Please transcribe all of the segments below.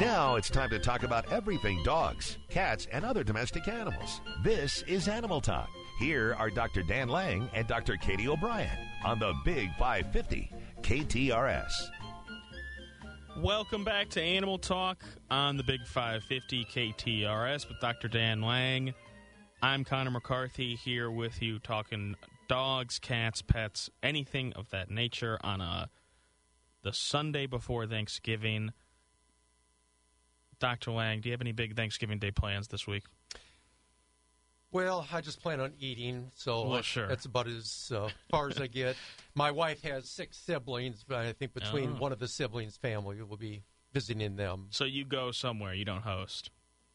Now it's time to talk about everything dogs, cats, and other domestic animals. This is Animal Talk. Here are Dr. Dan Lang and Dr. Katie O'Brien on the Big 550 KTRS. Welcome back to Animal Talk on the Big 550 KTRS with Dr. Dan Lang. I'm Connor McCarthy here with you talking dogs, cats, pets, anything of that nature on the Sunday before Thanksgiving. Dr. Lang, do you have any big Thanksgiving Day plans this week? Well, I just plan on eating, so that's about as far as I get. My wife has 6 siblings, but I think between one of the siblings' family, we'll be visiting them. So you go somewhere, you don't host?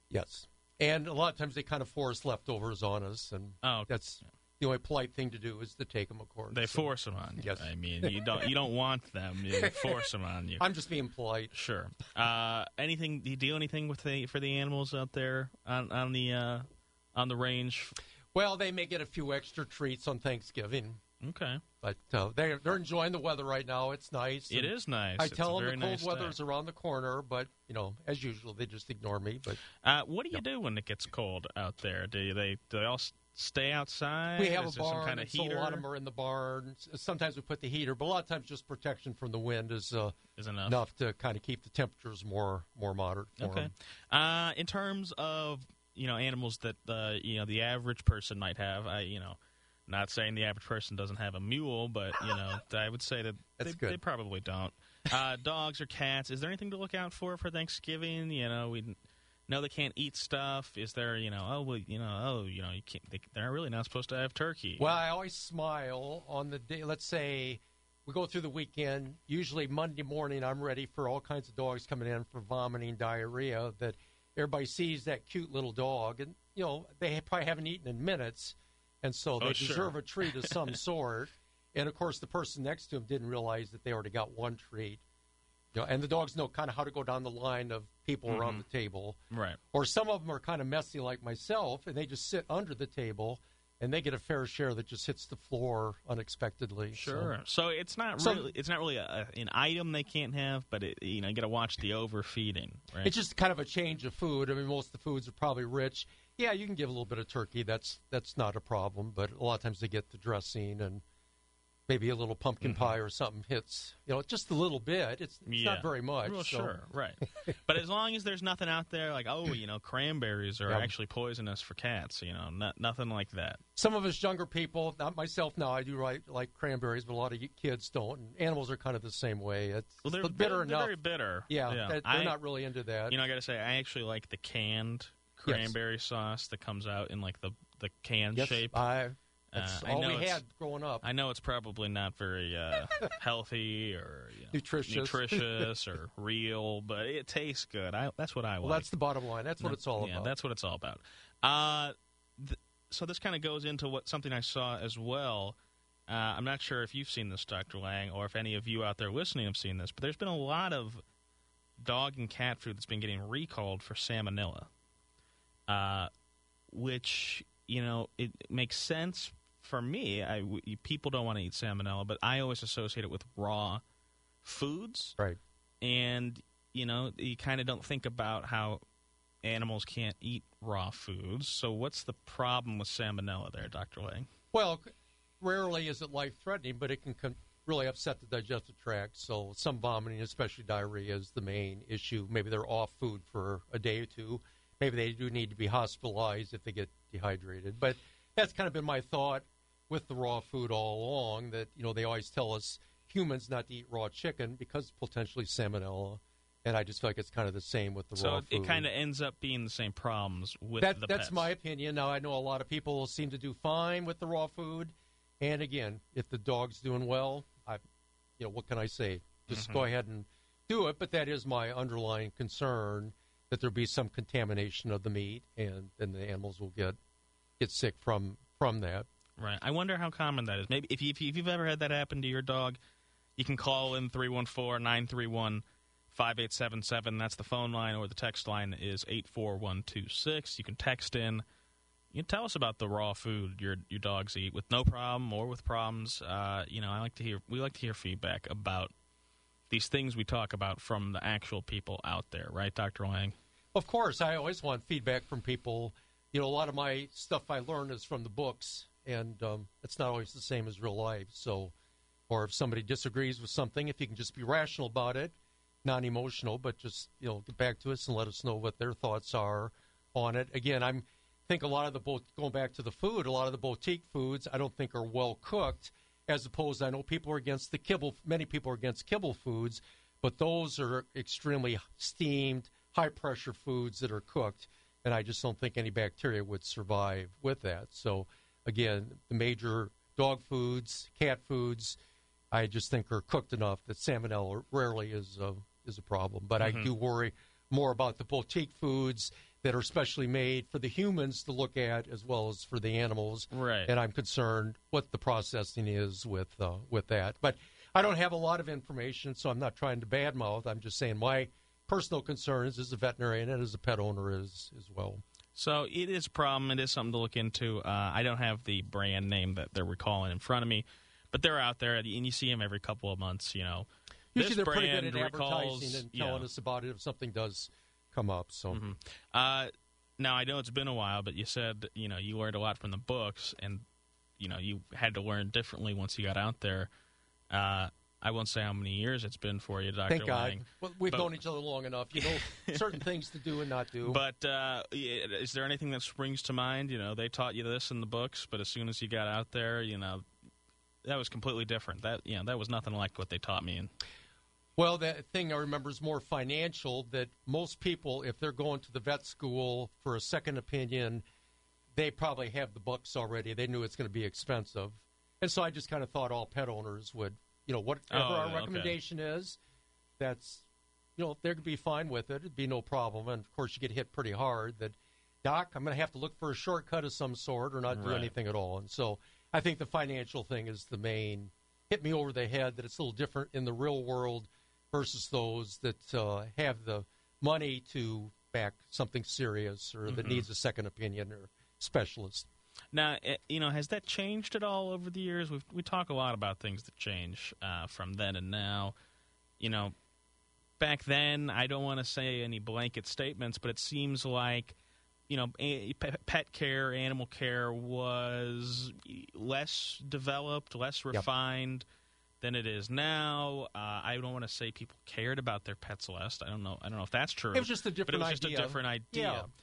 Yes. And a lot of times they kind of force leftovers on us, and that's the only polite thing to do is to take them, of course. They force them on you. Yes. I mean, you don't want them. You force them on you. I'm just being polite. Sure. Anything? Do you do anything with for the animals out there on the range? Well, they may get a few extra treats on Thanksgiving. Okay. But they're enjoying the weather right now. It's nice. It is nice. I tell them the cold weather is around the corner, but, you know, as usual, they just ignore me. But what do you do when it gets cold out there? Do they all stay outside? We have a barn. Some kind of heater? So a lot of them are in the barn. Sometimes we put the heater, but a lot of times just protection from the wind is enough to kind of keep the temperatures more moderate for them. In terms of, you know, animals that the average person might have, not saying the average person doesn't have a mule, but, you know, I would say that they probably don't. Dogs or cats, is there anything to look out for Thanksgiving? You know, we know they can't eat stuff. Is there, you can't, they're really not supposed to have turkey? Well, I always smile on the day. Let's say we go through the weekend. Usually Monday morning I'm ready for all kinds of dogs coming in for vomiting, diarrhea, that everybody sees that cute little dog. And, you know, they probably haven't eaten in minutes. And so they deserve a treat of some sort. And, of course, the person next to him didn't realize that they already got one treat. You know, and the dogs know kind of how to go down the line of people around the table. Right. Or some of them are kind of messy like myself, and they just sit under the table, and they get a fair share that just hits the floor unexpectedly. Sure. So it's not really an item they can't have, but, you got to watch the overfeeding. Right? It's just kind of a change of food. I mean, most of the foods are probably rich. Yeah, you can give a little bit of turkey. That's not a problem, but a lot of times they get the dressing and maybe a little pumpkin pie or something hits. You know, just a little bit. It's not very much. Well, sure, right. But as long as there's nothing out there like, cranberries are actually poisonous for cats, nothing like that. Some of us younger people, not myself now, I do like cranberries, but a lot of kids don't. And animals are kind of the same way. They're bitter enough. They're very bitter. Yeah. They're not really into that. You know, I got to say, I actually like the canned cranberry sauce that comes out in like the can shape. That's all we had growing up. I know it's probably not very healthy or nutritious or real, but it tastes good. That's what I like. Well, that's the bottom line. That's what it's all about. Yeah, that's what it's all about. So this kind of goes into something I saw as well. I'm not sure if you've seen this, Dr. Lang, or if any of you out there listening have seen this, but there's been a lot of dog and cat food that's been getting recalled for salmonella. Which, it makes sense for me. People don't want to eat salmonella, but I always associate it with raw foods. Right. And, you kind of don't think about how animals can't eat raw foods. So what's the problem with salmonella there, Dr. Lang? Well, rarely is it life-threatening, but it can really upset the digestive tract. So some vomiting, especially diarrhea, is the main issue. Maybe they're off food for a day or two. Maybe they do need to be hospitalized if they get dehydrated. But that's kind of been my thought with the raw food all along, that, they always tell us humans not to eat raw chicken because potentially salmonella. And I just feel like it's kind of the same with the raw food. So it kind of ends up being the same problems with the pets. That's my opinion. Now, I know a lot of people seem to do fine with the raw food. And, again, if the dog's doing well, what can I say? Just go ahead and do it. But that is my underlying concern, that there be some contamination of the meat, and then the animals will get sick from that. Right. I wonder how common that is. Maybe if you've ever had that happen to your dog, you can call in 314-931-5877. That's the phone line, or the text line is 84126. You can text in. You can tell us about the raw food your dogs eat with no problem or with problems. I like to hear feedback about these things we talk about from the actual people out there, right, Dr. Lang? Of course. I always want feedback from people. You know, a lot of my stuff I learn is from the books, and it's not always the same as real life. So, or if somebody disagrees with something, if you can just be rational about it, non-emotional, but just, you know, get back to us and let us know what their thoughts are on it. Again, I think a lot of going back to the food, a lot of the boutique foods I don't think are well cooked, as opposed, I know people are against the kibble, many people are against kibble foods, but those are extremely steamed, high-pressure foods that are cooked, and I just don't think any bacteria would survive with that. So, again, the major dog foods, cat foods, I just think are cooked enough that salmonella rarely is a problem. But I do worry more about the boutique foods that are specially made for the humans to look at as well as for the animals. Right. And I'm concerned what the processing is with that. But I don't have a lot of information, so I'm not trying to badmouth. I'm just saying my personal concerns as a veterinarian and as a pet owner as well. So it is a problem. It is something to look into. I don't have the brand name that they're recalling in front of me, but they're out there, and you see them every couple of months, you know. Usually they're pretty good at advertising and telling us about it if something does come up. So, now, I know it's been a while, but you said, you know, you learned a lot from the books, and, you know, you had to learn differently once you got out there. I won't say how many years it's been for you, Dr. Thank Lang. God. Well, we've known each other long enough. You know certain things to do and not do. But is there anything that springs to mind? You know, they taught you this in the books, but as soon as you got out there, you know, that was completely different. That, you know, that was nothing like what they taught me. Well, the thing I remember is more financial, that most people, if they're going to the vet school for a second opinion, they probably have the bucks already. They knew it's going to be expensive. And so I just kind of thought all pet owners would, you know, whatever our recommendation is, that's, you know, they're going to be fine with it. It'd be no problem. And, of course, you get hit pretty hard that, Doc, I'm going to have to look for a shortcut of some sort or not do anything at all. And so I think the financial thing is the main hit me over the head, that it's a little different in the real world versus those that have the money to back something serious or that needs a second opinion or specialist. Now, you know, has that changed at all over the years? We talk a lot about things that change from then and now. You know, back then, I don't want to say any blanket statements, but it seems like, you know, pet care, animal care was less developed, less refined than it is now. I don't want to say people cared about their pets less. I don't know if that's true. It was just a different idea.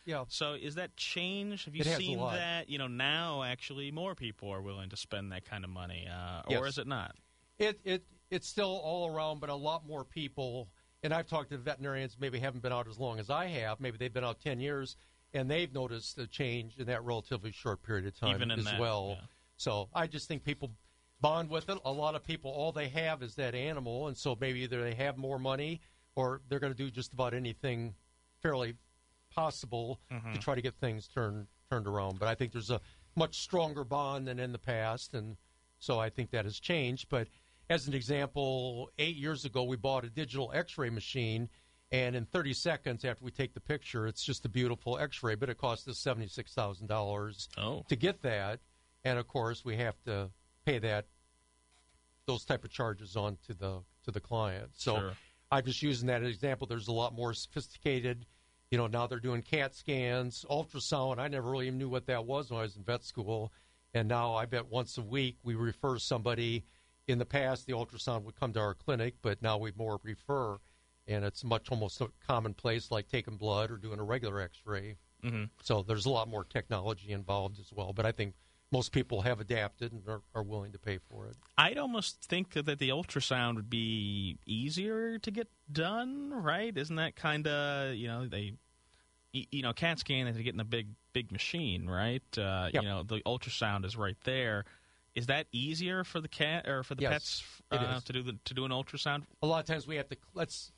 Yeah. So is that change? Have you seen that? You know, now actually more people are willing to spend that kind of money, or is it not? It's still all around, but a lot more people. And I've talked to veterinarians, maybe haven't been out as long as I have. Maybe they've been out 10 years. And they've noticed the change in that relatively short period of time So I just think people bond with it. A lot of people, all they have is that animal, and so maybe either they have more money or they're going to do just about anything fairly possible to try to get things turned around. But I think there's a much stronger bond than in the past, and so I think that has changed. But as an example, 8 years ago we bought a digital x-ray machine. And in 30 seconds after we take the picture, it's just a beautiful x-ray, but it cost us $76,000 to get that. And, of course, we have to pay those type of charges on to the client. So I'm just using that as an example. There's a lot more sophisticated. You know, now they're doing CAT scans, ultrasound. I never really even knew what that was when I was in vet school. And now I bet once a week we refer somebody. In the past, the ultrasound would come to our clinic, but now we more refer. And it's much almost commonplace, like taking blood or doing a regular x-ray. So there's a lot more technology involved as well. But I think most people have adapted and are willing to pay for it. I'd almost think that the ultrasound would be easier to get done, right? Isn't that kind of, you know, CAT scan is getting a big machine, right? You know, the ultrasound is right there. Is that easier for the cat or for the pets to do an ultrasound? A lot of times we have to most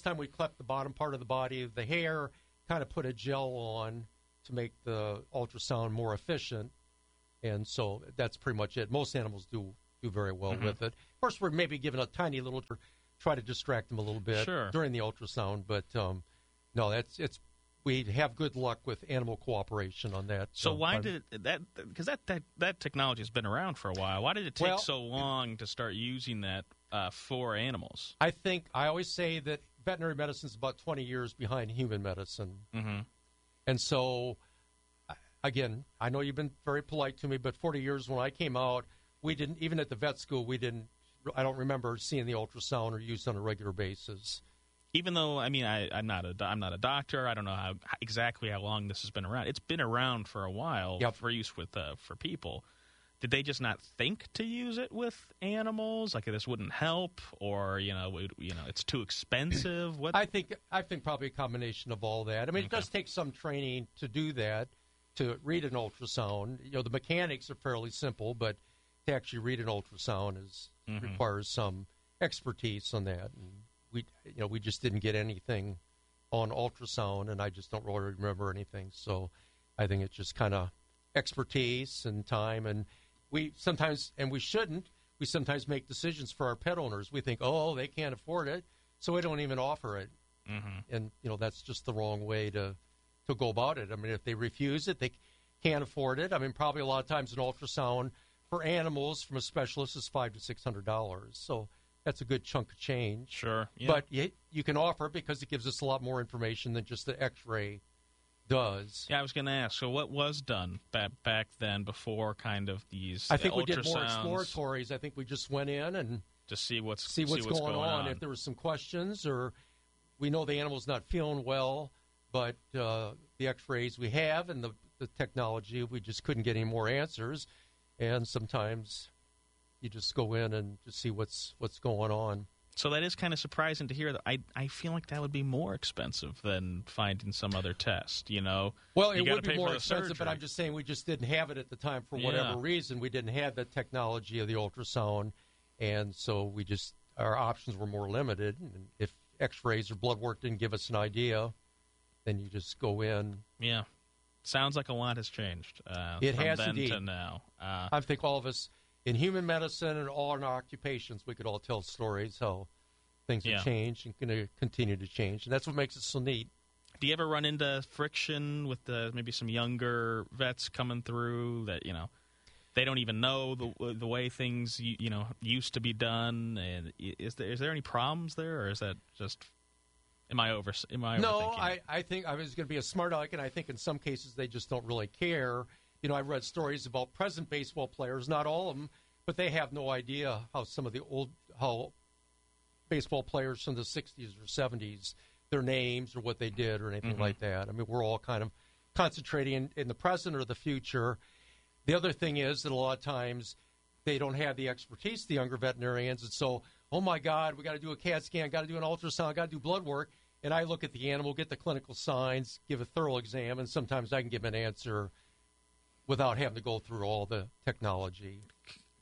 of the time we clip the bottom part of the body, the hair, kind of put a gel on to make the ultrasound more efficient, and so that's pretty much it. Most animals do very well with it. Of course, we're maybe giving a tiny little try to distract them a little bit during the ultrasound, but no, it's. We have good luck with animal cooperation on that. So why did that? Because that technology has been around for a while. Why did it take so long to start using that for animals. I think I always say that veterinary medicine is about 20 years behind human medicine. Mm-hmm. And so, again, I know you've been very polite to me, but 40 years when I came out, we didn't, even at the vet school, we didn't, I don't remember seeing the ultrasound or used on a regular basis. Even though, I mean, I'm not a doctor. I don't know exactly how long this has been around. It's been around for a while for use with for people. Did they just not think to use it with animals? Like this wouldn't help, or it's too expensive. What I think probably a combination of all that. I mean, it does take some training to do that, to read an ultrasound. You know, the mechanics are fairly simple, but to actually read an ultrasound requires some expertise on that. And we just didn't get anything on ultrasound, and I just don't really remember anything. So I think it's just kind of expertise and time, and we sometimes make decisions for our pet owners. We think, oh, they can't afford it, so we don't even offer it. Mm-hmm. And, that's just the wrong way to go about it. I mean, if they refuse it, they can't afford it. I mean, probably a lot of times an ultrasound for animals from a specialist is $500 to $600. So that's a good chunk of change. Sure. Yeah. But you can offer it because it gives us a lot more information than just the x-ray does. Yeah, I was going to ask, so what was done back then before kind of these ultrasounds? I think we did more exploratories. I think we just went in and just see what's going on. If there were some questions, or we know the animal's not feeling well, but the x-rays we have and the technology, we just couldn't get any more answers. And sometimes you just go in and just see what's going on. So that is kind of surprising to hear. That I feel like that would be more expensive than finding some other test, Well, it would be more expensive, but I'm just saying we just didn't have it at the time for whatever reason. We didn't have the technology of the ultrasound, and so our options were more limited. And if x-rays or blood work didn't give us an idea, then you just go in. Yeah. Sounds like a lot has changed to now. I think all of us in human medicine and all in our occupations, we could all tell stories how things have changed and going to continue to change. And that's what makes it so neat. Do you ever run into friction with maybe some younger vets coming through that, they don't even know the way things, used to be done? And is there any problems there, or is that just... Am I overthinking? No, I think I was going to be a smart aleck, and I think in some cases they just don't really care. I've read stories about present baseball players, not all of them, but they have no idea how some of the how baseball players from the 60s or 70s, their names or what they did or anything like that. I mean, we're all kind of concentrating in the present or the future. The other thing is that a lot of times they don't have the expertise, the younger veterinarians, and so, oh, my God, we got to do a CAT scan, got to do an ultrasound, got to do blood work. And I look at the animal, get the clinical signs, give a thorough exam, and sometimes I can give an answer without having to go through all the technology.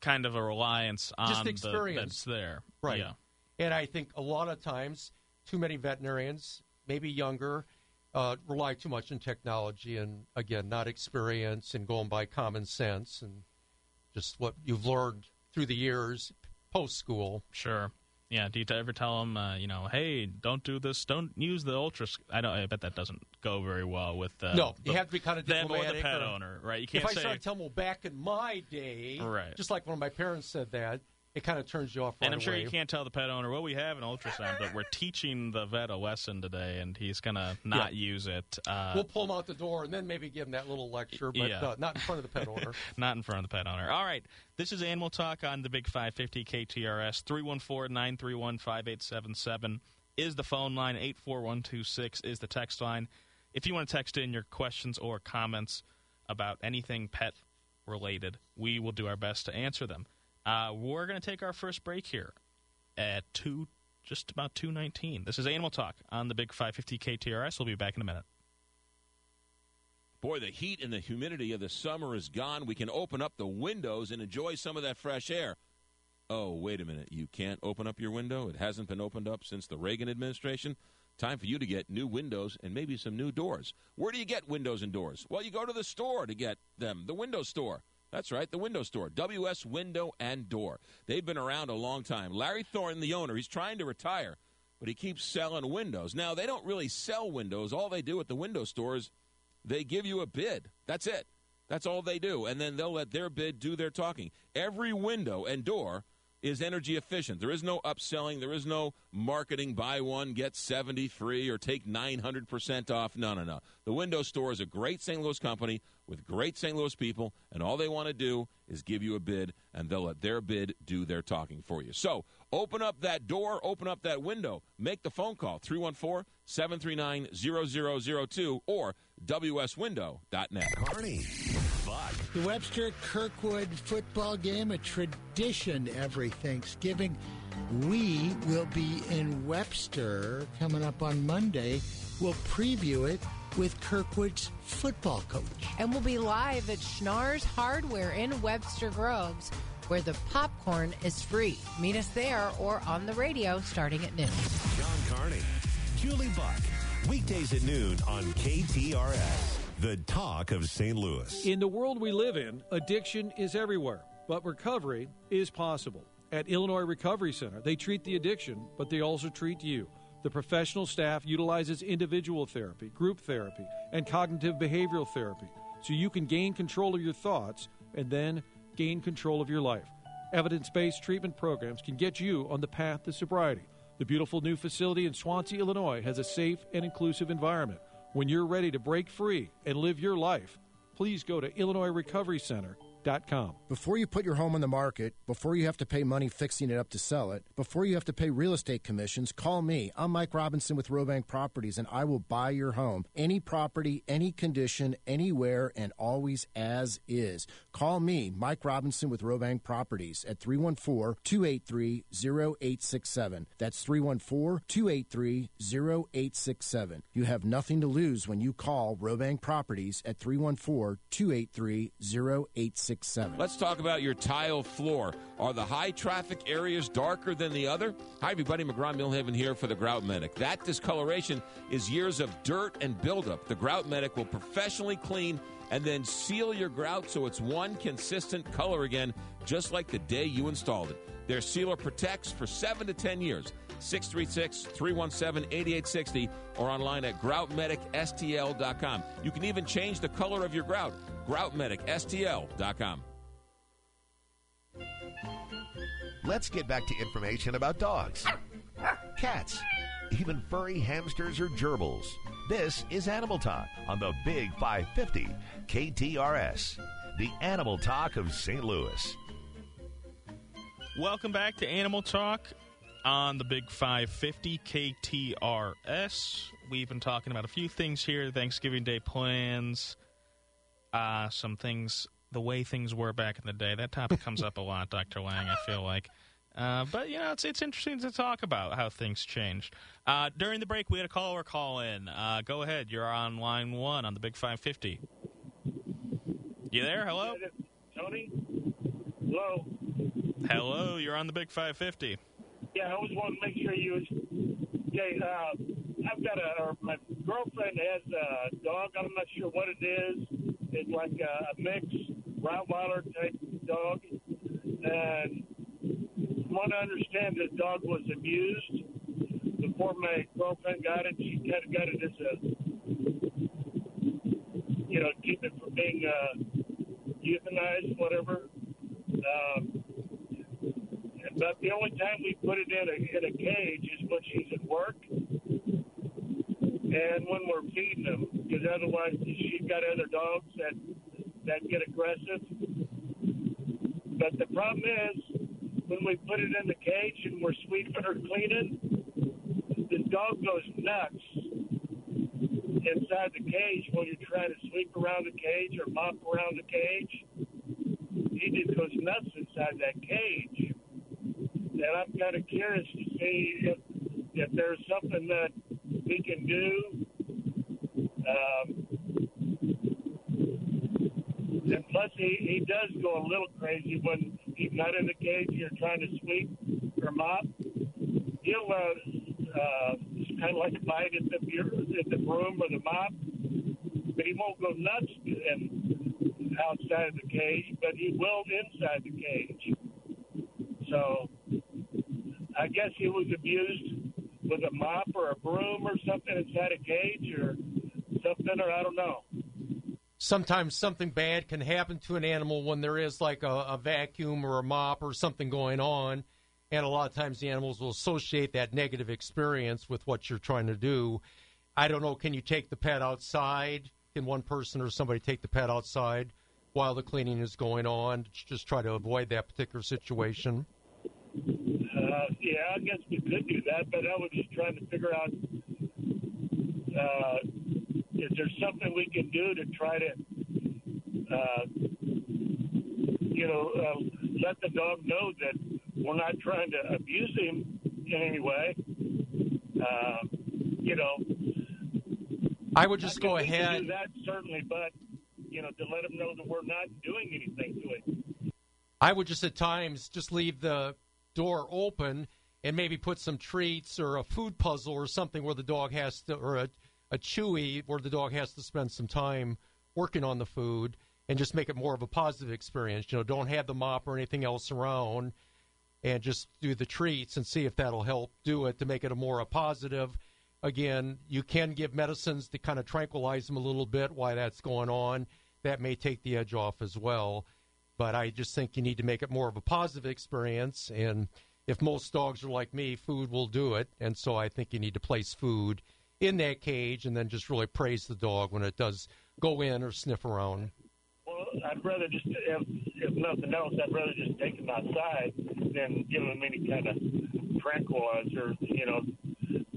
Kind of a reliance on just experience that's there. Right. Yeah. And I think a lot of times too many veterinarians, maybe younger, rely too much on technology and, again, not experience and going by common sense and just what you've learned through the years post-school. Sure. Yeah. Do you ever tell them, hey, don't do this, don't use the ultrasound? I bet that doesn't go very well with no, you have to be kind of diplomatic. Them or the pet owner, right? You can't if I start to tell them, well, back in my day, right, just like when my parents said that, it kind of turns you off right away. And I'm sure you can't tell the pet owner, well, we have an ultrasound, but we're teaching the vet a lesson today, and he's going to not use it. We'll pull him out the door and then maybe give him that little lecture, but not in front of the pet owner. Not in front of the pet owner. All right. This is Animal Talk on the Big 550 KTRS. 314-931-5877 is the phone line. 84126 is the text line. If you want to text in your questions or comments about anything pet-related, we will do our best to answer them. We're going to take our first break here at just about 2:19. This is Animal Talk on the Big 550 KTRS. We'll be back in a minute. Boy, the heat and the humidity of the summer is gone. We can open up the windows and enjoy some of that fresh air. Oh, wait a minute. You can't open up your window? It hasn't been opened up since the Reagan administration? Time for you to get new windows and maybe some new doors. Where do you get windows and doors? Well, you go to the store to get them, the window store. That's right, the window store, WS Window and Door. They've been around a long time. Larry Thornton, the owner, he's trying to retire, but he keeps selling windows. Now, they don't really sell windows. All they do at the window store is they give you a bid. That's it. That's all they do. And then they'll let their bid do their talking. Every window and door is energy efficient. There is no upselling. There is no marketing, buy one, get 73 or take 900% off. No, no, no. The Window Store is a great St. Louis company with great St. Louis people, and all they want to do is give you a bid, and they'll let their bid do their talking for you. So open up that door, open up that window, make the phone call, 314-739-0002 or wswindow.net. Carney. The Webster-Kirkwood football game, a tradition every Thanksgiving. We will be in Webster coming up on Monday. We'll preview it with Kirkwood's football coach. And we'll be live at Schnarr's Hardware in Webster Groves, where the popcorn is free. Meet us there or on the radio starting at noon. John Carney, Julie Buck, weekdays at noon on KTRS. The talk of St. Louis. In the world we live in, addiction is everywhere, but recovery is possible. At Illinois Recovery Center, they treat the addiction, but they also treat you. The professional staff utilizes individual therapy, group therapy, and cognitive behavioral therapy, so you can gain control of your thoughts and then gain control of your life. Evidence-based treatment programs can get you on the path to sobriety. The beautiful new facility in Swansea, Illinois, has a safe and inclusive environment. When you're ready to break free and live your life, please go to IllinoisRecoveryCenter.com. Before you put your home on the market, before you have to pay money fixing it up to sell it, before you have to pay real estate commissions, call me. I'm Mike Robinson with Robank Properties, and I will buy your home. Any property, any condition, anywhere, and always as is. Call me, Mike Robinson with Robank Properties, at 314-283-0867. That's 314-283-0867. You have nothing to lose when you call Robank Properties at 314-283-0867. Let's talk about your tile floor. Are the high-traffic areas darker than the other? Hi, everybody. McGraw-Milhaven here for the Grout Medic. That discoloration is years of dirt and buildup. The Grout Medic will professionally clean and then seal your grout so it's one consistent color again, just like the day you installed it. Their sealer protects for 7 to 10 years. 636-317-8860 or online at groutmedicstl.com. You can even change the color of your grout. groutmedicstl.com. Let's get back to information about dogs, cats, even furry hamsters or gerbils. This is Animal Talk on the Big 550 KTRS, the Animal Talk of St. Louis. Welcome back to Animal Talk on the Big 550 KTRS. We've been talking about a few things here, Thanksgiving Day plans, some things, the way things were back in the day. That topic comes up a lot, Dr. Lang, I feel like. But, you know, it's interesting to talk about how things changed. During the break, we had a caller call in. Go ahead. You're on line one on the Big 550. You there? Hello? Tony? Hello? Hello. You're on the Big 550. Yeah, I always want to make sure you – I've got my girlfriend has a dog. I'm not sure what it is. It's like a mix, Rottweiler type dog. And from what I understand, the dog was abused. Before my girlfriend got it, she kind of got it as a, you know, keep it from being euthanized, whatever. But the only time we put it in a cage is when she's at work and when we're feeding them, because otherwise she's got other dogs that get aggressive. But the problem is when we put it in the cage and we're sweeping or cleaning, the dog goes nuts inside the cage when you're trying to sweep around the cage or mop around the cage. He just goes nuts inside that cage. And I'm kind of curious to see if there's something that we can do. And plus, he does go a little crazy when he's not in the cage and you're trying to sweep or mop. He'll kind of like bite at the broom or the mop, but he won't go nuts and outside of the cage, but he will inside the cage. So I guess he was abused with a mop or a broom or something inside a cage or something, or I don't know. Sometimes something bad can happen to an animal when there is like a vacuum or a mop or something going on, And a lot of times the animals will associate that negative experience with what you're trying to do. I don't know, can you take the pet outside? Can one person or somebody take the pet outside while the cleaning is going on? Just try to avoid that particular situation. Yeah, I guess we could do that, but I was just trying to figure out is there something we can do to try to, let the dog know that we're not trying to abuse him in any way. I would just go ahead. Do that certainly, but to let him know that we're not doing anything to him. I would just at times just leave the door open and maybe put some treats or a food puzzle or something where the dog has to, or a chewy where the dog has to spend some time working on the food, and just make it more of a positive experience. Don't have the mop or anything else around, and just do the treats and see if that'll help do it to make it a more positive. Again, you can give medicines to kind of tranquilize them a little bit while that's going on. That may take the edge off as well. But I just think you need to make it more of a positive experience. And if most dogs are like me, food will do it. And so I think you need to place food in that cage and then just really praise the dog when it does go in or sniff around. Well, I'd rather just, if nothing else, I'd rather just take him outside than give him any kind of tranquilizer.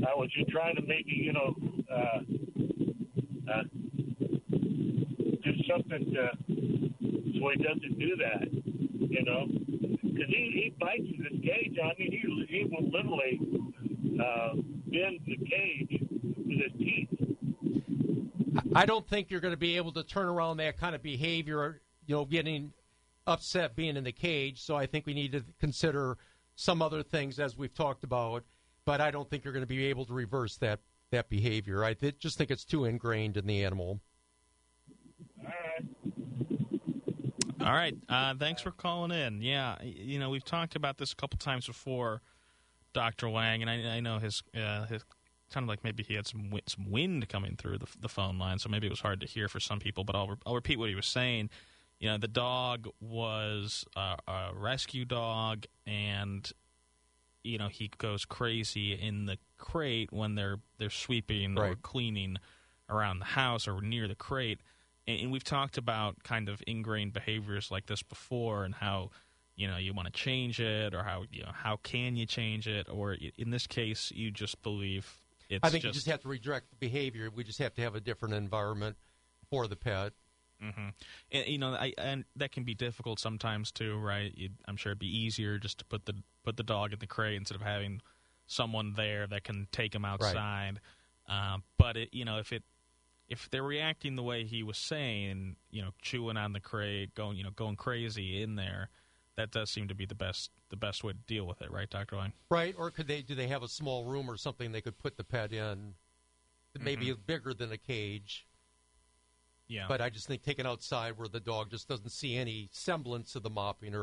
I was just trying to maybe, do something so he doesn't do that, because he bites in this cage. I mean, he will literally bend the cage with his teeth. I don't think you're going to be able to turn around that kind of behavior, getting upset being in the cage. So I think we need to consider some other things as we've talked about, but I don't think you're going to be able to reverse that behavior. I just think it's too ingrained in the animal. All right. Thanks for calling in. Yeah, we've talked about this a couple times before, Dr. Lang, and I know his sounded like maybe he had some wind coming through the phone line, so maybe it was hard to hear for some people. But I'll repeat what he was saying. The dog was a rescue dog, and he goes crazy in the crate when they're sweeping right, or cleaning around the house or near the crate. And we've talked about kind of ingrained behaviors like this before, and how, you want to change it, or how, how can you change it? Or in this case, you just believe it's I think you just have to redirect the behavior. We just have to have a different environment for the pet. Mm-hmm. And, and that can be difficult sometimes too, right? I'm sure it'd be easier just to put the dog in the crate instead of having someone there that can take him outside. Right. If they're reacting the way he was saying, chewing on the crate, going crazy in there, that does seem to be the best way to deal with it, right, Dr. Lang? Right. Or do they have a small room or something they could put the pet in that may be bigger than a cage? Yeah. But I just think taking outside where the dog just doesn't see any semblance of the mopping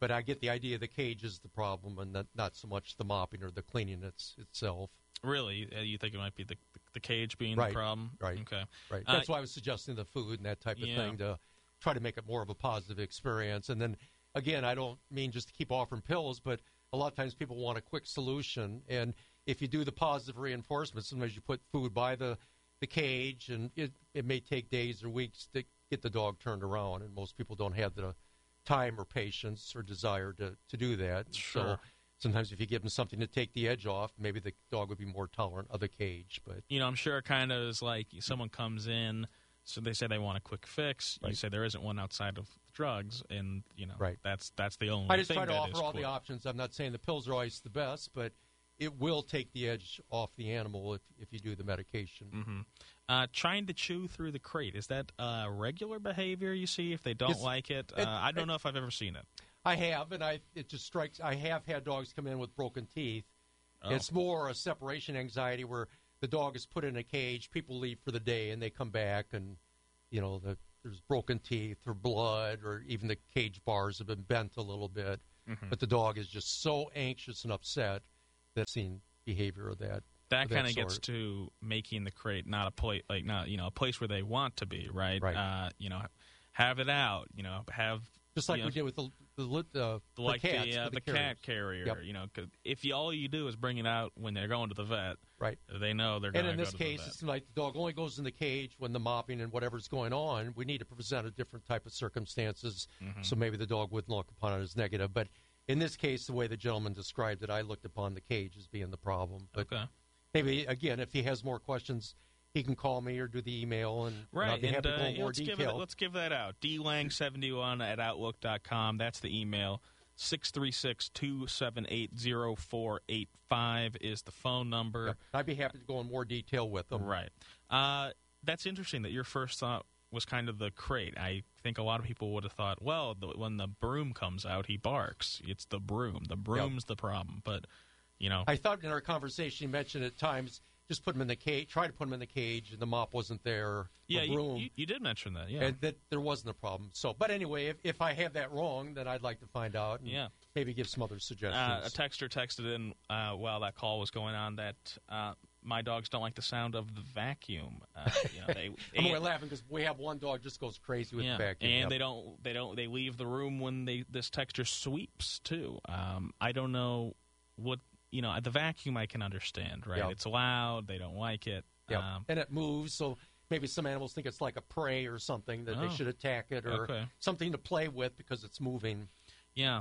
but I get the idea the cage is the problem and not so much the mopping or the cleaning itself. Really? You think it might be the cage being right, the problem? Right. Okay. Right. That's why I was suggesting the food and that type of thing to try to make it more of a positive experience. And then, again, I don't mean just to keep offering pills, but a lot of times people want a quick solution. And if you do the positive reinforcement, sometimes you put food by the cage, and it may take days or weeks to get the dog turned around. And most people don't have the time or patience or desire to do that. Sure. So, sometimes if you give them something to take the edge off, maybe the dog would be more tolerant of the cage. But I'm sure it kind of is like someone comes in, so they say they want a quick fix. Right. You say there isn't one outside of drugs, and right, that's the only thing. I just try to offer all the options. I'm not saying the pills are always the best, but it will take the edge off the animal if you do the medication. Mm-hmm. Trying to chew through the crate, is that regular behavior you see if they don't like it? I don't know if I've ever seen it. I have, and it just strikes. I have had dogs come in with broken teeth. Oh. It's more a separation anxiety where the dog is put in a cage, people leave for the day, and they come back, and there's broken teeth or blood, or even the cage bars have been bent a little bit. Mm-hmm. But the dog is just so anxious and upset that I've seen behavior of that. That kind of gets to making the crate not a place, like not a place where they want to be, right? Right. Have it out. Have just like we did with the Like cats, the cat carrier. Yep. You know, 'cause if all you do is bring it out when they're going to the vet, right? They know they're going to go to the vet. And in this case, it's like the dog only goes in the cage when the mopping and whatever's going on. We need to present a different type of circumstances, so maybe the dog wouldn't look upon it as negative. But in this case, the way the gentleman described it, I looked upon the cage as being the problem. But maybe, again, if he has more questions, he can call me or do the email, and I'll be happy to go in more detail. Let's give that out. DLang71 at Outlook.com. That's the email. 636-278-0485 is the phone number. Yep. I'd be happy to go in more detail with them. Right. That's interesting that your first thought was kind of the crate. I think a lot of people would have thought, well, when the broom comes out, he barks. It's the broom. The broom's the problem. But, you know, I thought in our conversation you mentioned at times, just put him in the cage, try to put him in the cage, and the mop wasn't there. Yeah, the broom. You did mention that, yeah. And that there wasn't a problem. So, but anyway, if I have that wrong, then I'd like to find out and maybe give some other suggestions. A texter texted in while that call was going on that my dogs don't like the sound of the vacuum. You know, I'm only laughing because we have one dog just goes crazy with the vacuum. And they leave the room when this texter sweeps, too. I don't know what. You know, the vacuum I can understand, right? Yep. It's loud. They don't like it. Yep. And it moves, so maybe some animals think it's like a prey or something that they should attack it or something to play with because it's moving. Yeah.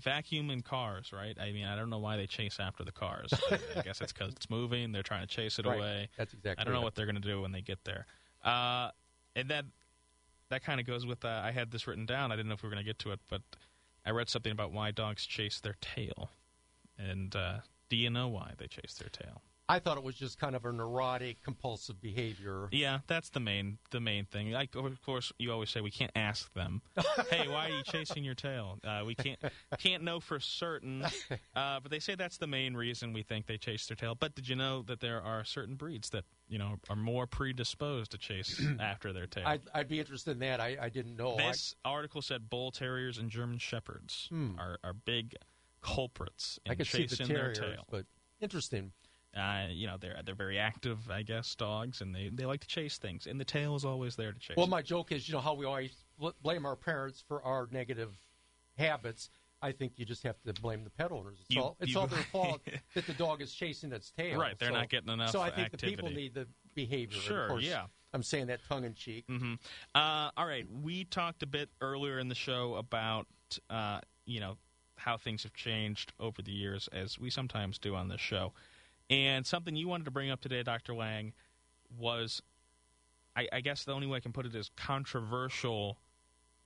Vacuum in cars, right? I mean, I don't know why they chase after the cars. I guess it's because it's moving. They're trying to chase it away. That's exactly I don't know what they're going to do when they get there. And that kind of goes with I had this written down. I didn't know if we were going to get to it, but I read something about why dogs chase their tail. And do you know why they chase their tail? I thought it was just kind of a neurotic, compulsive behavior. Yeah, that's the main thing. Like, of course, you always say we can't ask them, hey, why are you chasing your tail? We can't know for certain. But they say that's the main reason we think they chase their tail. But did you know that there are certain breeds that are more predisposed to chase after their tail? I'd be interested in that. I didn't know. This article said bull terriers and German shepherds are big culprits in chasing their tail. But interesting. They're very active, I guess, dogs, and they like to chase things, and the tail is always there to chase. Well, my joke is, how we always blame our parents for our negative habits. I think you just have to blame the pet owners. It's all their fault that the dog is chasing its tail. Right, they're not getting enough activity. So I think the people need the behavior. Sure, of course, I'm saying that tongue-in-cheek. All right, we talked a bit earlier in the show about, how things have changed over the years, as we sometimes do on this show. And something you wanted to bring up today, Dr. Lang, was, I guess the only way I can put it is controversial,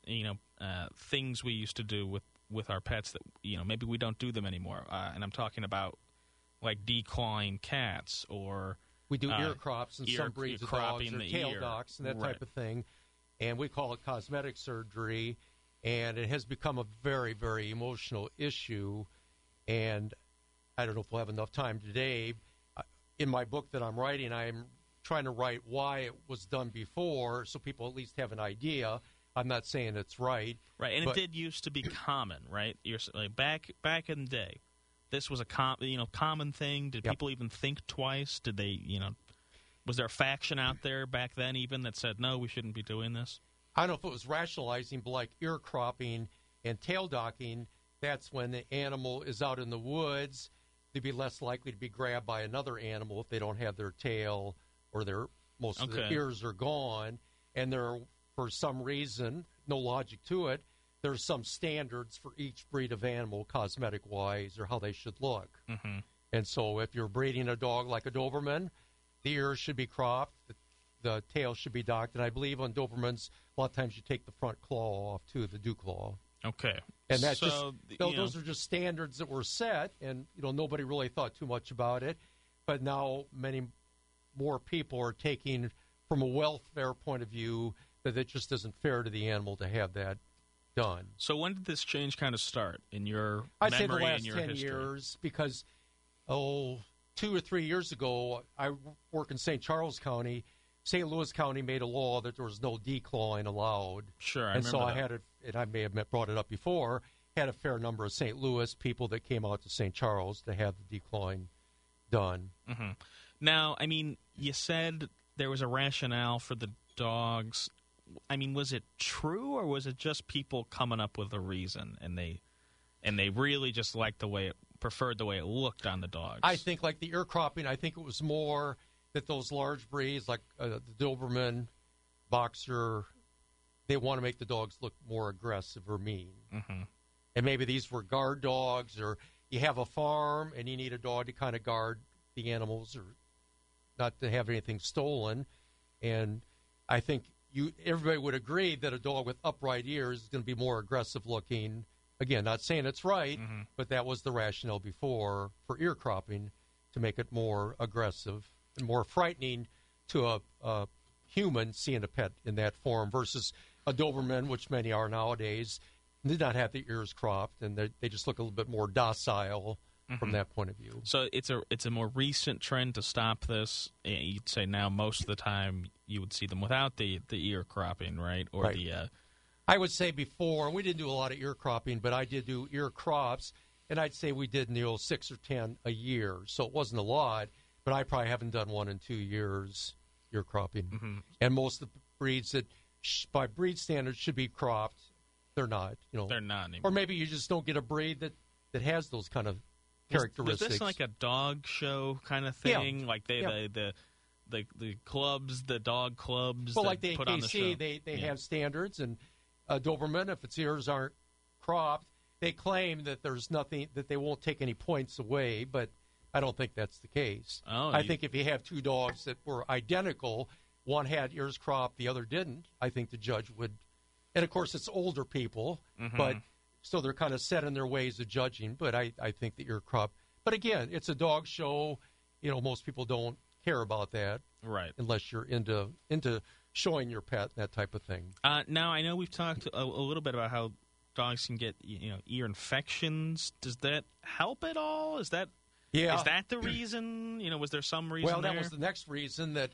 things we used to do with our pets that, maybe we don't do them anymore. And I'm talking about, like, declawing cats or... We do ear crops in some breeds of dogs or tail docks and that type of thing. And we call it cosmetic surgery. And it has become a very, very emotional issue. And I don't know if we'll have enough time today. In my book that I'm writing, I'm trying to write why it was done before so people at least have an idea. I'm not saying it's right. Right, and it did used to be common, right? Like back in the day, this was a common thing. Did people even think twice? Did they, was there a faction out there back then even that said, no, we shouldn't be doing this? I don't know if it was rationalizing, but like ear cropping and tail docking, that's when the animal is out in the woods. They'd be less likely to be grabbed by another animal if they don't have their tail or most of their ears are gone. And there are, for some reason, no logic to it, there are some standards for each breed of animal, cosmetic-wise, or how they should look. Mm-hmm. And so if you're breeding a dog like a Doberman, the ears should be cropped, the tail should be docked, and I believe on Dobermans, a lot of times you take the front claw off, too, the dew claw. Okay. And that's those are just standards that were set, and, nobody really thought too much about it. But now many more people are taking, from a welfare point of view, that it just isn't fair to the animal to have that done. So when did this change kind of start in your memory and your history? I'd say the last 10 years, because, 2 or 3 years ago, I work in St. Charles County. St. Louis County made a law that there was no declawing allowed. Sure, I remember that. And so I had and I may have brought it up before, had a fair number of St. Louis people that came out to St. Charles to have the declawing done. Mm-hmm. Now, I mean, you said there was a rationale for the dogs I mean, was it true, or was it just people coming up with a reason, and they really just liked the way it, preferred the way it looked on the dogs? I think, like the ear cropping, I think it was more that those large breeds, like the Doberman, Boxer, they want to make the dogs look more aggressive or mean. Mm-hmm. And maybe these were guard dogs, or you have a farm and you need a dog to kind of guard the animals or not to have anything stolen. And I think everybody would agree that a dog with upright ears is going to be more aggressive looking. Again, not saying it's right, mm-hmm. but that was the rationale before for ear cropping, to make it more aggressive and more frightening to a human seeing a pet in that form versus a Doberman, which many are nowadays, did not have the ears cropped, and they just look a little bit more docile mm-hmm. from that point of view. So it's a more recent trend to stop this. You'd say now most of the time you would see them without the ear cropping, right? Or right. I would say before, we didn't do a lot of ear cropping, but I did do ear crops, and I'd say we did in the old 6 or 10 a year. So it wasn't a lot, but I probably haven't done one in 2 years, ear cropping. Mm-hmm. And most of the breeds that, by breed standards, should be cropped, they're not. You know, they're not anymore. Or maybe you just don't get a breed that has those kind of characteristics. Is this like a dog show kind of thing? Yeah. Like the clubs, the dog clubs. Well, that like the put AKC, on the show? they have standards, and Doberman, if its ears aren't cropped, they claim that there's nothing, that they won't take any points away, but I don't think that's the case. I think if you have two dogs that were identical, one had ears cropped, the other didn't, I think the judge would. And, of course, it's older people, mm-hmm. but so they're kind of set in their ways of judging, but I think the ear crop. But, again, it's a dog show. You know, most people don't care about that, right? Unless you're into showing your pet, that type of thing. Now, I know we've talked a little bit about how dogs can get, you know, ear infections. Does that help at all? Is that the reason? You know, was there some reason? Well, that was the next reason that,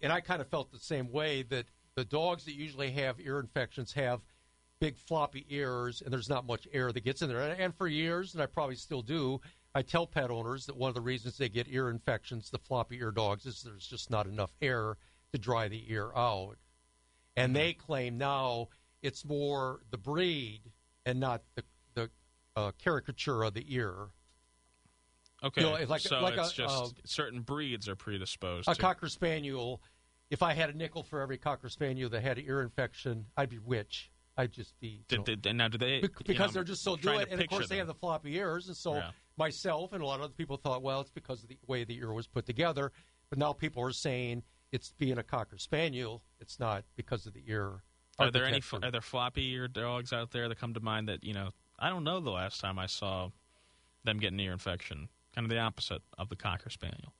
and I kind of felt the same way, that the dogs that usually have ear infections have big floppy ears, and there's not much air that gets in there. And for years, and I probably still do, I tell pet owners that one of the reasons they get ear infections, the floppy ear dogs, is there's just not enough air to dry the ear out. And they claim now it's more the breed and not the caricature of the ear. Okay, you know, certain breeds are predisposed to. A Cocker Spaniel. If I had a nickel for every Cocker Spaniel that had an ear infection, I'd be rich. I'd just be... Because they're just so doing it, and of course they have the floppy ears, and so myself and a lot of other people thought, well, it's because of the way the ear was put together, but now people are saying it's being a Cocker Spaniel, it's not because of the ear. Are there floppy ear dogs out there that come to mind that, you know, I don't know the last time I saw them get an ear infection, kind of the opposite of the Cocker Spaniel?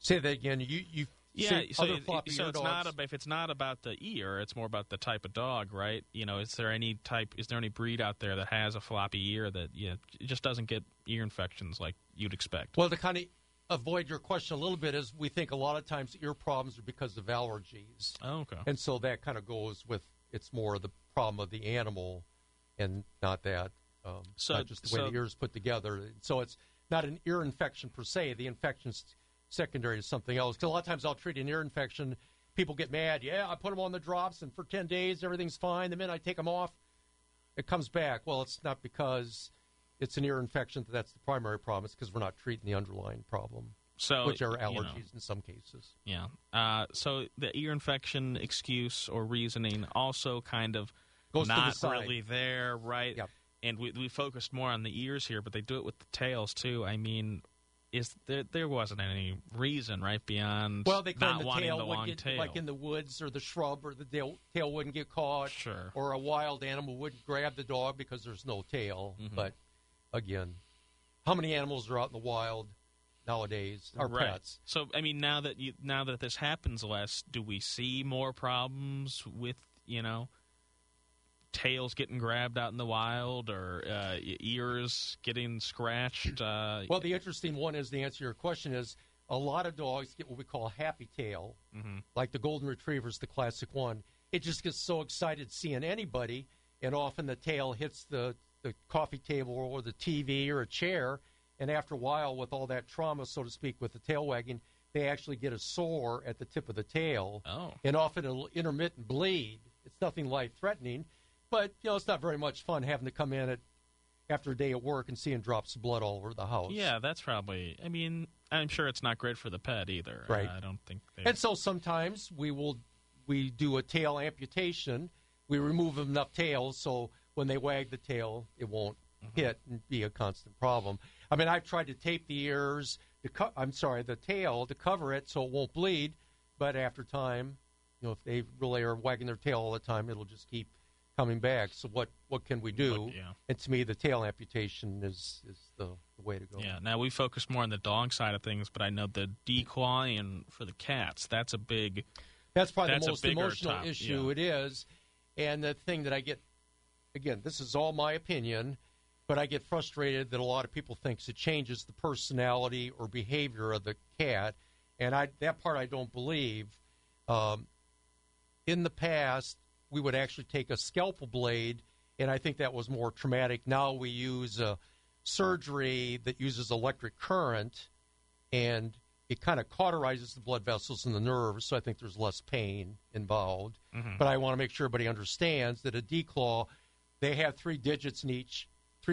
Say that again, you yeah, so it's not if it's not about the ear, it's more about the type of dog, right? You know, is there any breed out there that has a floppy ear that it just doesn't get ear infections like you'd expect? Well, to kind of avoid your question a little bit is we think a lot of times ear problems are because of allergies. Oh, okay. And so that kind of goes with it's more the problem of the animal and not that. Not just the way the ear is put together. So it's not an ear infection per se. The infection's secondary to something else. Because a lot of times I'll treat an ear infection, people get mad. Yeah, I put them on the drops, and for 10 days, everything's fine. The minute I take them off, it comes back. Well, it's not because it's an ear infection that's the primary problem. It's because we're not treating the underlying problem, which are allergies in some cases. Yeah. So the ear infection excuse or reasoning also kind of goes not really there, right? Yep. And we focused more on the ears here, but they do it with the tails, too. I mean... There wasn't any reason, right, beyond not wanting the long tail. Like in the woods or the shrub or the tail wouldn't get caught. Sure. Or a wild animal wouldn't grab the dog because there's no tail. Mm-hmm. But, again, how many animals are out in the wild nowadays? Our pets. So, I mean, now that this happens less, do we see more problems with, tails getting grabbed out in the wild or ears getting scratched? Well, the interesting one is, the answer to your question is, a lot of dogs get what we call happy tail, mm-hmm. like the Golden Retriever is the classic one. It just gets so excited seeing anybody, and often the tail hits the coffee table or the TV or a chair, and after a while, with all that trauma, so to speak, with the tail wagging, they actually get a sore at the tip of the tail, and often an intermittent bleed. It's nothing life-threatening, but you know it's not very much fun having to come in at after a day at work and seeing drops of blood all over the house. Yeah, that's probably, I mean, I'm sure it's not great for the pet either. Right. I don't think they... And so sometimes we do a tail amputation. We remove enough tails so when they wag the tail, it won't hit and be a constant problem. I mean, I've tried to tape the ears, the tail to cover it so it won't bleed, but after time, you know, if they really are wagging their tail all the time, it'll just keep coming back. So what can we do? Yeah. And to me, the tail amputation is the way to go. Yeah. Now, we focus more on the dog side of things, but I know the declawing for the cats, that's a big... That's probably the most emotional issue it is. And the thing that I get, again, this is all my opinion, but I get frustrated that a lot of people think it changes the personality or behavior of the cat. And that part I don't believe. In the past, we would actually take a scalpel blade, and I think that was more traumatic. Now we use a surgery that uses electric current, and it kind of cauterizes the blood vessels and the nerves, so I think there's less pain involved. Mm-hmm. But I want to make sure everybody understands that a declaw, they have three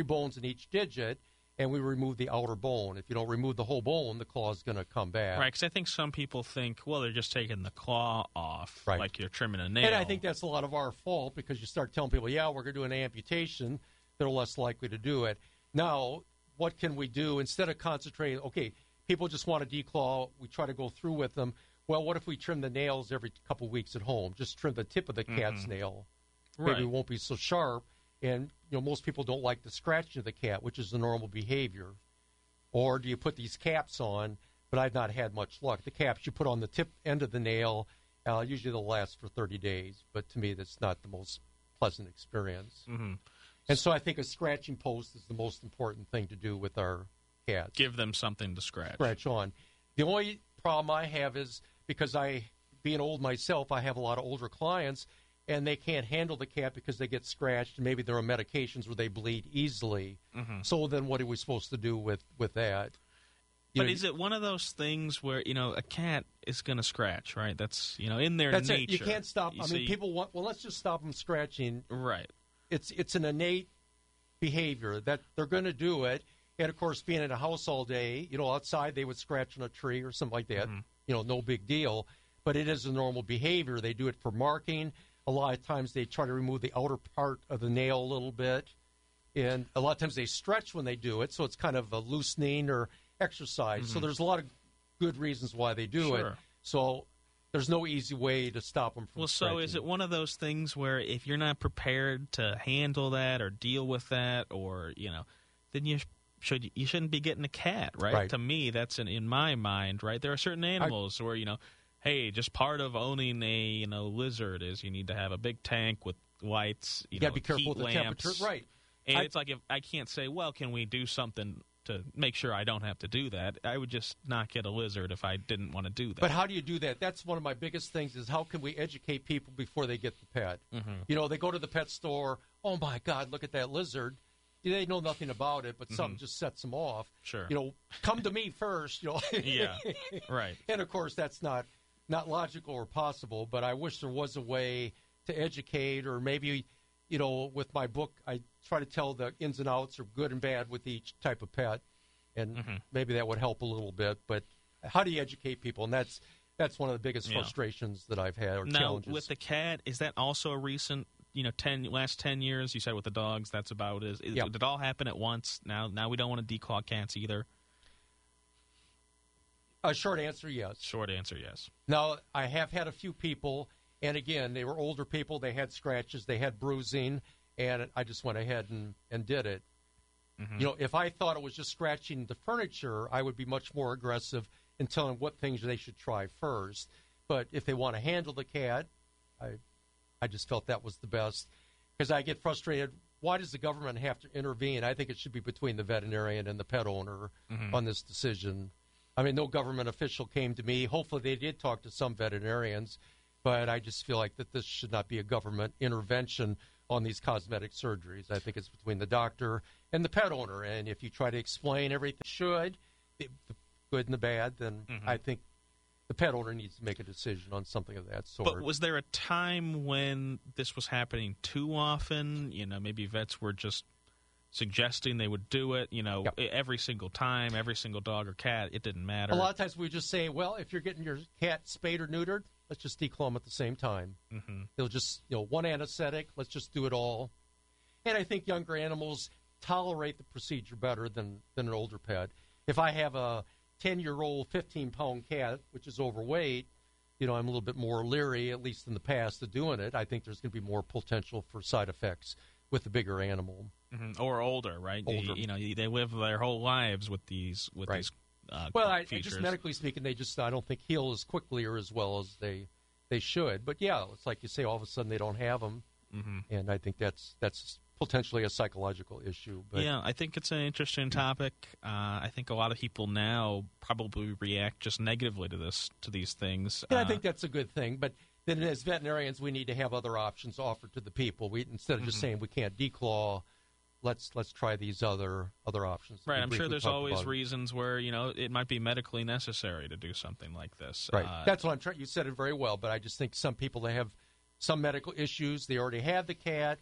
bones in each digit, and we remove the outer bone. If you don't remove the whole bone, the claw is going to come back. Right, because I think some people think, well, they're just taking the claw off, right, like you're trimming a nail. And I think that's a lot of our fault, because you start telling people, yeah, we're going to do an amputation, they're less likely to do it. Now, what can we do? Instead of concentrating, okay, people just want to declaw. We try to go through with them. Well, what if we trim the nails every couple of weeks at home? Just trim the tip of the cat's nail. Right. Maybe it won't be so sharp. And you know, most people don't like the scratching of the cat, which is the normal behavior. Or do you put these caps on? But I've not had much luck. The caps you put on the tip end of the nail, usually they'll last for 30 days. But to me, that's not the most pleasant experience. Mm-hmm. And so I think a scratching post is the most important thing to do with our... Give them something to scratch on. The only problem I have is because being old myself, I have a lot of older clients, and they can't handle the cat because they get scratched, and maybe there are medications where they bleed easily. Mm-hmm. So then what are we supposed to do with that? Is it one of those things where, you know, a cat is going to scratch, right? That's, you know, in their nature. It. You can't stop. People want, well, let's just stop them scratching. Right. It's an innate behavior that they're going to do it. And, of course, being in a house all day, you know, outside they would scratch on a tree or something like that. Mm-hmm. You know, no big deal. But it is a normal behavior. They do it for marking. A lot of times they try to remove the outer part of the nail a little bit. And a lot of times they stretch when they do it, so it's kind of a loosening or exercise. Mm-hmm. So there's a lot of good reasons why they do it. So there's no easy way to stop them from scratching. So is it one of those things where if you're not prepared to handle that or deal with that or, you know, then you shouldn't be getting a cat, right? To me, that's in my mind, right? There are certain animals where, you know, hey, just part of owning a, you know, lizard is you need to have a big tank with lights, you know, be careful with heat lamps. The temperature, right? And it's like if I can't say, well, can we do something to make sure I don't have to do that? I would just not get a lizard if I didn't want to do that. But how do you do that? That's one of my biggest things is how can we educate people before they get the pet? Mm-hmm. You know, they go to the pet store, oh, my God, look at that lizard. They know nothing about it, but something just sets them off. Sure. You know, come to me first. You know? Yeah, right. And, of course, that's not logical or possible, but I wish there was a way to educate or maybe, you know, with my book, I try to tell the ins and outs or good and bad with each type of pet, and maybe that would help a little bit. But how do you educate people? And that's one of the biggest frustrations that I've had or challenges. Now, with the cat, is that also a recent... You know, last 10 years, you said with the dogs, that's about it. Did it all happen at once? Now we don't want to declaw cats either? A short answer, yes. Now, I have had a few people, and again, they were older people. They had scratches. They had bruising, and I just went ahead and did it. Mm-hmm. You know, if I thought it was just scratching the furniture, I would be much more aggressive in telling what things they should try first. But if they want to handle the cat, I just felt that was the best because I get frustrated. Why does the government have to intervene? I think it should be between the veterinarian and the pet owner on this decision. I mean, no government official came to me. Hopefully they did talk to some veterinarians, but I just feel like that this should not be a government intervention on these cosmetic surgeries. I think it's between the doctor and the pet owner. And if you try to explain everything, the good and the bad, then I think the pet owner needs to make a decision on something of that sort. But was there a time when this was happening too often? You know, maybe vets were just suggesting they would do it, you know, yep. every single time, every single dog or cat, it didn't matter. A lot of times we would just say, well, if you're getting your cat spayed or neutered, let's just declaw them at the same time. Mm-hmm. They'll just, you know, one anesthetic, let's just do it all. And I think younger animals tolerate the procedure better than an older pet. If I have a 10-year-old, 15-pound cat, which is overweight, you know, I'm a little bit more leery, at least in the past, of doing it. I think there's going to be more potential for side effects with the bigger animal. Mm-hmm. Or older, right? Older. You know, they live their whole lives with these with right. these well, I just medically speaking, they just, I don't think, heal as quickly or as well as they should. But, yeah, it's like you say, all of a sudden they don't have them. Mm-hmm. And I think that's potentially a psychological issue. But yeah, I think it's an interesting topic. I think a lot of people now probably react just negatively to this, to these things. And I think that's a good thing. But then as veterinarians, we need to have other options offered to the people. We instead of just mm-hmm. saying we can't declaw, let's try these other options. Right, I'm sure there's always reasons where, you know, it might be medically necessary to do something like this. Right, that's what I'm trying. You said it very well, but I just think some people, they have some medical issues. They already have the cat.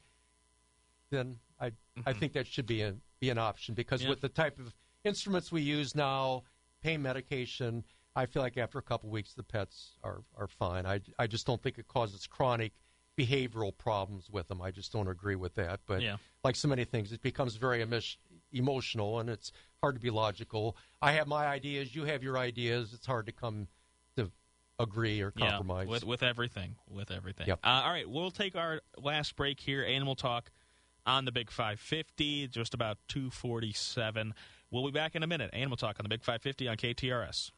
Then I think that should be an option because yeah. with the type of instruments we use now, pain medication, I feel like after a couple of weeks the pets are fine. I just don't think it causes chronic behavioral problems with them. I just don't agree with that. But yeah. like so many things, it becomes very emotional and it's hard to be logical. I have my ideas. You have your ideas. It's hard to come to agree or compromise. Yeah, with everything. Yep. All right, we'll take our last break here. Animal Talk. On the Big 550, just about 2:47. We'll be back in a minute. Animal Talk on the Big 550 on KTRS.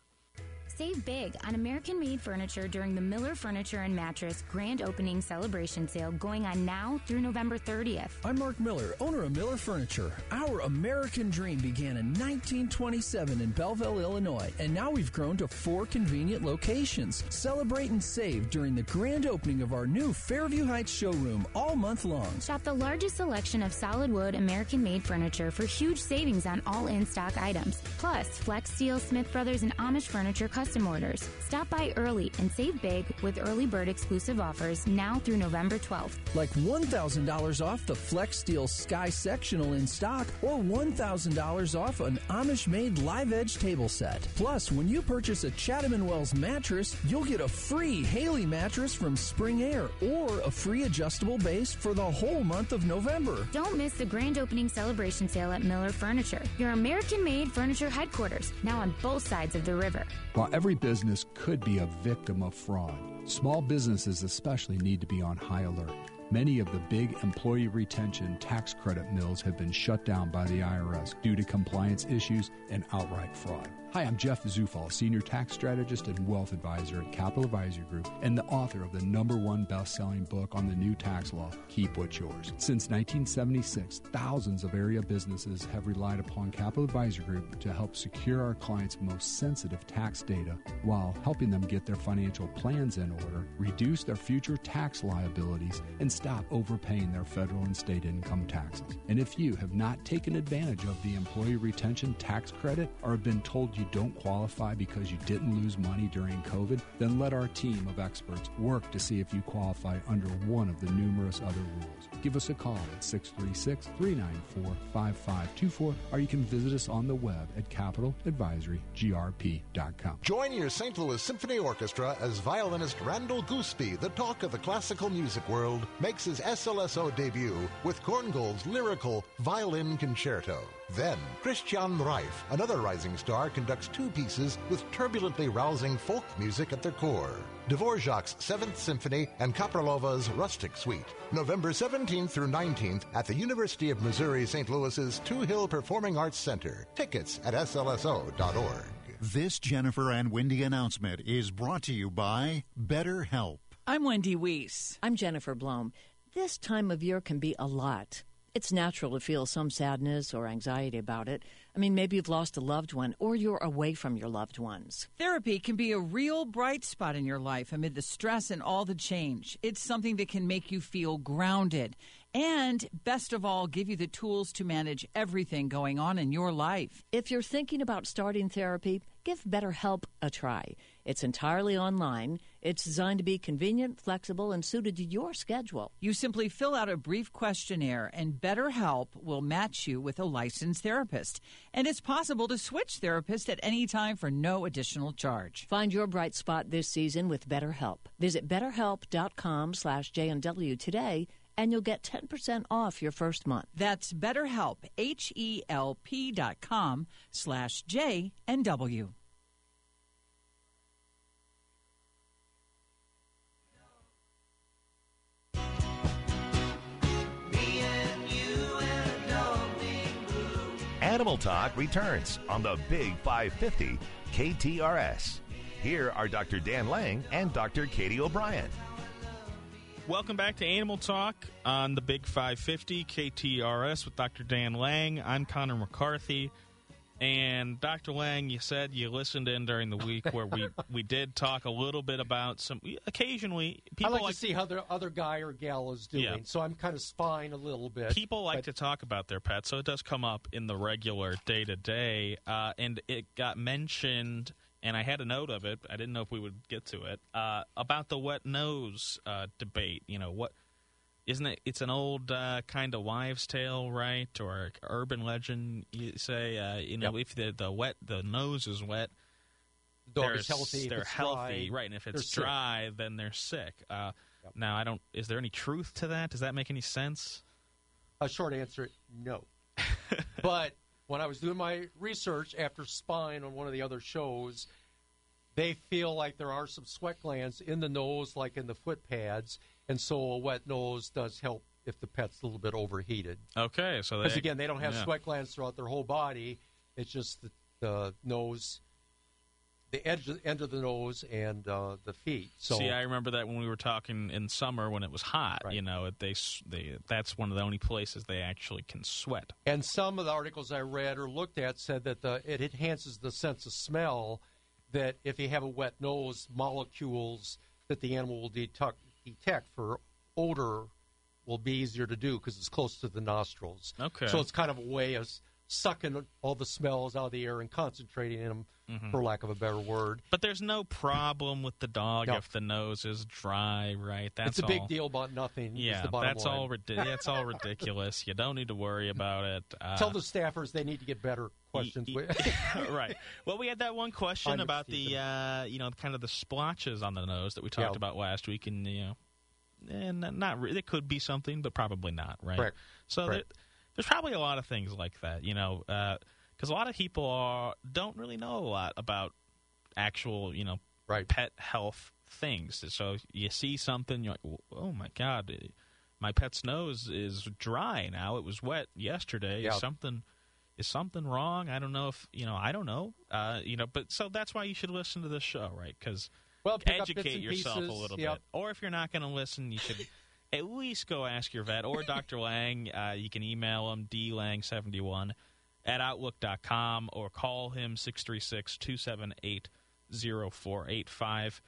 Save big on American-made furniture during the Miller Furniture and Mattress Grand Opening Celebration Sale going on now through November 30th. I'm Mark Miller, owner of Miller Furniture. Our American dream began in 1927 in Belleville, Illinois, and now we've grown to 4 convenient locations. Celebrate and save during the grand opening of our new Fairview Heights showroom all month long. Shop the largest selection of solid wood American-made furniture for huge savings on all in-stock items. Plus, Flexsteel, Smith Brothers, and Amish furniture custom orders. Stop by early and save big with early bird exclusive offers now through November 12th. Like $1,000 off the Flexsteel Sky Sectional in stock or $1,000 off an Amish-made Live Edge table set. Plus, when you purchase a Chatham and Wells mattress, you'll get a free Haley mattress from Spring Air or a free adjustable base for the whole month of November. Don't miss the grand opening celebration sale at Miller Furniture, your American-made furniture headquarters, now on both sides of the river. While every business could be a victim of fraud, small businesses especially need to be on high alert. Many of the big employee retention tax credit mills have been shut down by the IRS due to compliance issues and outright fraud. Hi, I'm Jeff Zufall, Senior Tax Strategist and Wealth Advisor at Capital Advisory Group and the author of the #1 best-selling book on the new tax law, Keep What's Yours. Since 1976, thousands of area businesses have relied upon Capital Advisory Group to help secure our clients' most sensitive tax data while helping them get their financial plans in order, reduce their future tax liabilities, and stop overpaying their federal and state income taxes. And if you have not taken advantage of the employee retention tax credit or have been told you don't qualify because you didn't lose money during COVID, then let our team of experts work to see if you qualify under one of the numerous other rules. Give us a call at 636-394-5524, or you can visit us on the web at capitaladvisorygrp.com. Join your St. Louis Symphony Orchestra as violinist Randall Goosby, the talk of the classical music world, makes his SLSO debut with Korngold's lyrical Violin Concerto. Then, Christian Reif, another rising star, conducts 2 pieces with turbulently rousing folk music at their core. Dvorak's 7th Symphony and Kaprilova's Rustic Suite. November 17th through 19th at the University of Missouri-St. Louis's Two Hill Performing Arts Center. Tickets at slso.org. This Jennifer and Wendy announcement is brought to you by BetterHelp. I'm Wendy Weiss. I'm Jennifer Blum. This time of year can be a lot. It's natural to feel some sadness or anxiety about it. I mean, maybe you've lost a loved one or you're away from your loved ones. Therapy can be a real bright spot in your life amid the stress and all the change. It's something that can make you feel grounded and best of all, give you the tools to manage everything going on in your life. If you're thinking about starting therapy, give BetterHelp a try. It's entirely online. It's designed to be convenient, flexible, and suited to your schedule. You simply fill out a brief questionnaire, and BetterHelp will match you with a licensed therapist. And it's possible to switch therapists at any time for no additional charge. Find your bright spot this season with BetterHelp. Visit BetterHelp.com/JNW today, and you'll get 10% off your first month. That's BetterHelp, HELP.com/JNW. Animal Talk returns on the Big 550 KTRS. Here are Dr. Dan Lang and Dr. Katie O'Brien. Welcome back to Animal Talk on the Big 550 KTRS with Dr. Dan Lang. I'm Connor McCarthy. And Dr. Lang, you said you listened in during the week where we did talk a little bit about some, occasionally, people I like to see how the other guy or gal is doing, so I'm kind of spying a little bit. People like to talk about their pets, so it does come up in the regular day-to-day, and it got mentioned, and I had a note of it, I didn't know if we would get to it, about the wet nose debate, you know, what... Isn't it? It's an old kind of wives' tale, right? Or urban legend. You say, you know, if the nose is wet, the dog is healthy. They're healthy, dry, right? And if it's dry, then they're sick. Now, I don't. Is there any truth to that? Does that make any sense? A short answer: no. But when I was doing my research after spying on one of the other shows, they feel like there are some sweat glands in the nose, like in the foot pads. And so a wet nose does help if the pet's a little bit overheated. Okay. So because, again, they don't have sweat glands throughout their whole body. It's just the nose, the end of the nose and the feet. So, see, I remember that when we were talking in summer when it was hot. Right. You know, they that's one of the only places they actually can sweat. And some of the articles I read or looked at said that it enhances the sense of smell, that if you have a wet nose, molecules that the animal will detect for odor will be easier to do because it's close to the nostrils. Okay. So it's kind of a way of sucking all the smells out of the air and concentrating them, for lack of a better word. But there's no problem with the dog if the nose is dry, right? It's a big deal about nothing. Yeah, that's all ridiculous. You don't need to worry about it. Tell the staffers they need to get better questions. Right. Well, we had that one question about the, kind of the splotches on the nose that we talked about last week. And, not really. It could be something, but probably not, right? Correct. So there's probably a lot of things like that, because a lot of people don't really know a lot about actual, pet health things. So you see something, you're like, oh, my God, my pet's nose is dry now. It was wet yesterday. Yeah. Is something wrong? I don't know I don't know. But so that's why you should listen to this show, right? Because educate yourself a little bit. Or if you're not going to listen, you should at least go ask your vet or Dr. Lang. You can email him, DLang71@outlook.com, or call him 636-278-0485.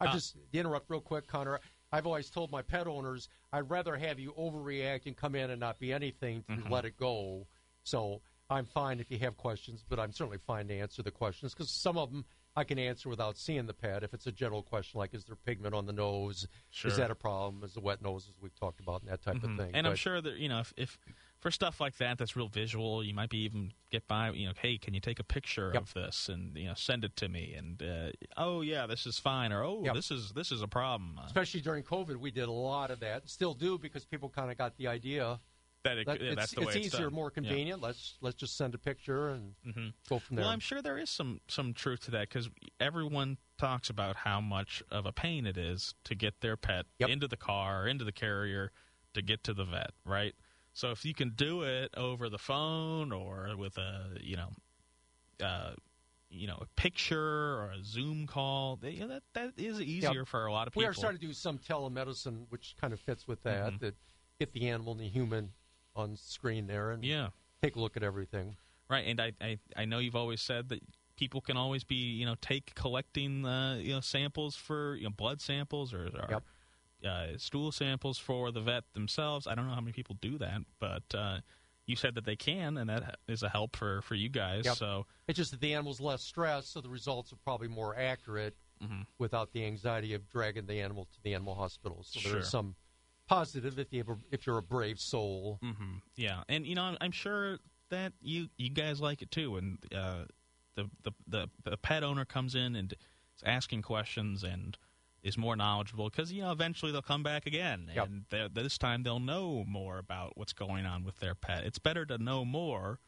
I just interrupt real quick, Connor. I've always told my pet owners, I'd rather have you overreact and come in and not be anything to let it go. So I'm fine if you have questions, but I'm certainly fine to answer the questions because some of them I can answer without seeing the pet. If it's a general question like, is there pigment on the nose? Sure. Is that a problem? Is the wet nose, as we've talked about, and that type of thing. And I'm sure that, if for stuff like that that's real visual, you might be even get by, hey, can you take a picture of this and, send it to me? And, this is fine. Or, this is a problem. Especially during COVID, we did a lot of that. Still do because people kind of got the idea That's the way it's easier, done. More convenient. Yeah. Let's just send a picture and go from there. Well, I'm sure there is some truth to that because everyone talks about how much of a pain it is to get their pet into the car, into the carrier, to get to the vet, right? So if you can do it over the phone or with a a picture or a Zoom call, that is easier for a lot of people. We are starting to do some telemedicine, which kind of fits with that. That get the animal and the human on screen there and take a look at everything. Right, and I know you've always said that people can always be, collecting samples for blood samples or stool samples for the vet themselves. I don't know how many people do that, but you said that they can, and that is a help for you guys. Yep. So it's just that the animal's less stressed, so the results are probably more accurate without the anxiety of dragging the animal to the animal hospital. So there's some positive if you're a brave soul. Yeah, and you know I'm sure that you guys like it too, and the pet owner comes in and is asking questions and is more knowledgeable because, you know, eventually they'll come back again. Yep. And this time they'll know more about what's going on with their pet. It's better to know more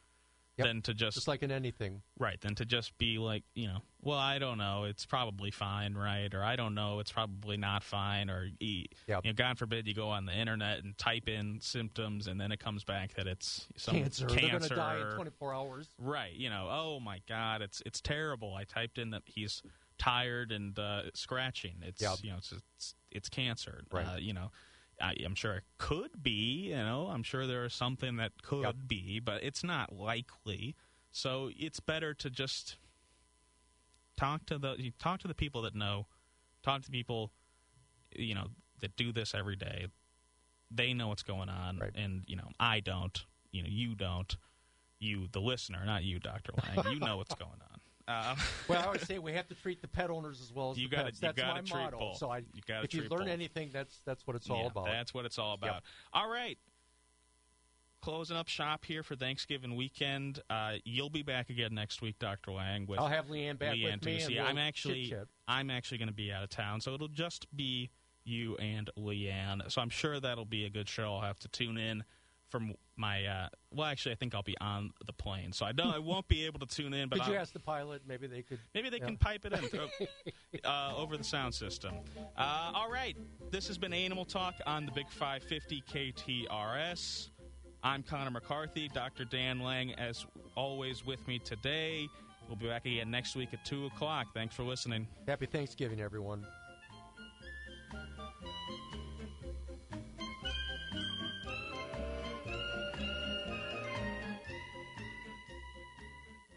than to just... Just like in anything. Right, than to just be like, you know, well, I don't know, it's probably fine, right? Or I don't know, it's probably not fine. Or, you know, God forbid you go on the internet and type in symptoms and then it comes back that it's some cancer. They're going to die in 24 hours. Right, you know, oh my God, it's terrible. I typed in that he's... tired and scratching. It's you know it's cancer. Right. You know, I'm sure it could be. You know, I'm sure there is something that could be, but it's not likely. So it's better to just talk to the people that know. Talk to people, you know, that do this every day. They know what's going on, and you know I don't. You know you don't. You, the listener, not you, Dr. Lang. You know what's going on. Well, I would say we have to treat the pet owners as well as the pets. That's my motto. So if you learn anything, that's what it's all about. That's what it's all about. Yep. All right. Closing up shop here for Thanksgiving weekend. You'll be back again next week, Dr. Lang. I'll have Leanne back with me. And I'm actually going to be out of town, so it'll just be you and Leanne. So I'm sure that'll be a good show. I'll have to tune in. From my, well, actually, I think I'll be on the plane, so I won't be able to tune in. But could you ask the pilot? Maybe they could. Maybe they can pipe it in over the sound system. All right, this has been Animal Talk on the Big 550 KTRS. I'm Connor McCarthy, Dr. Dan Lang, as always, with me today. We'll be back again next week at 2:00. Thanks for listening. Happy Thanksgiving, everyone.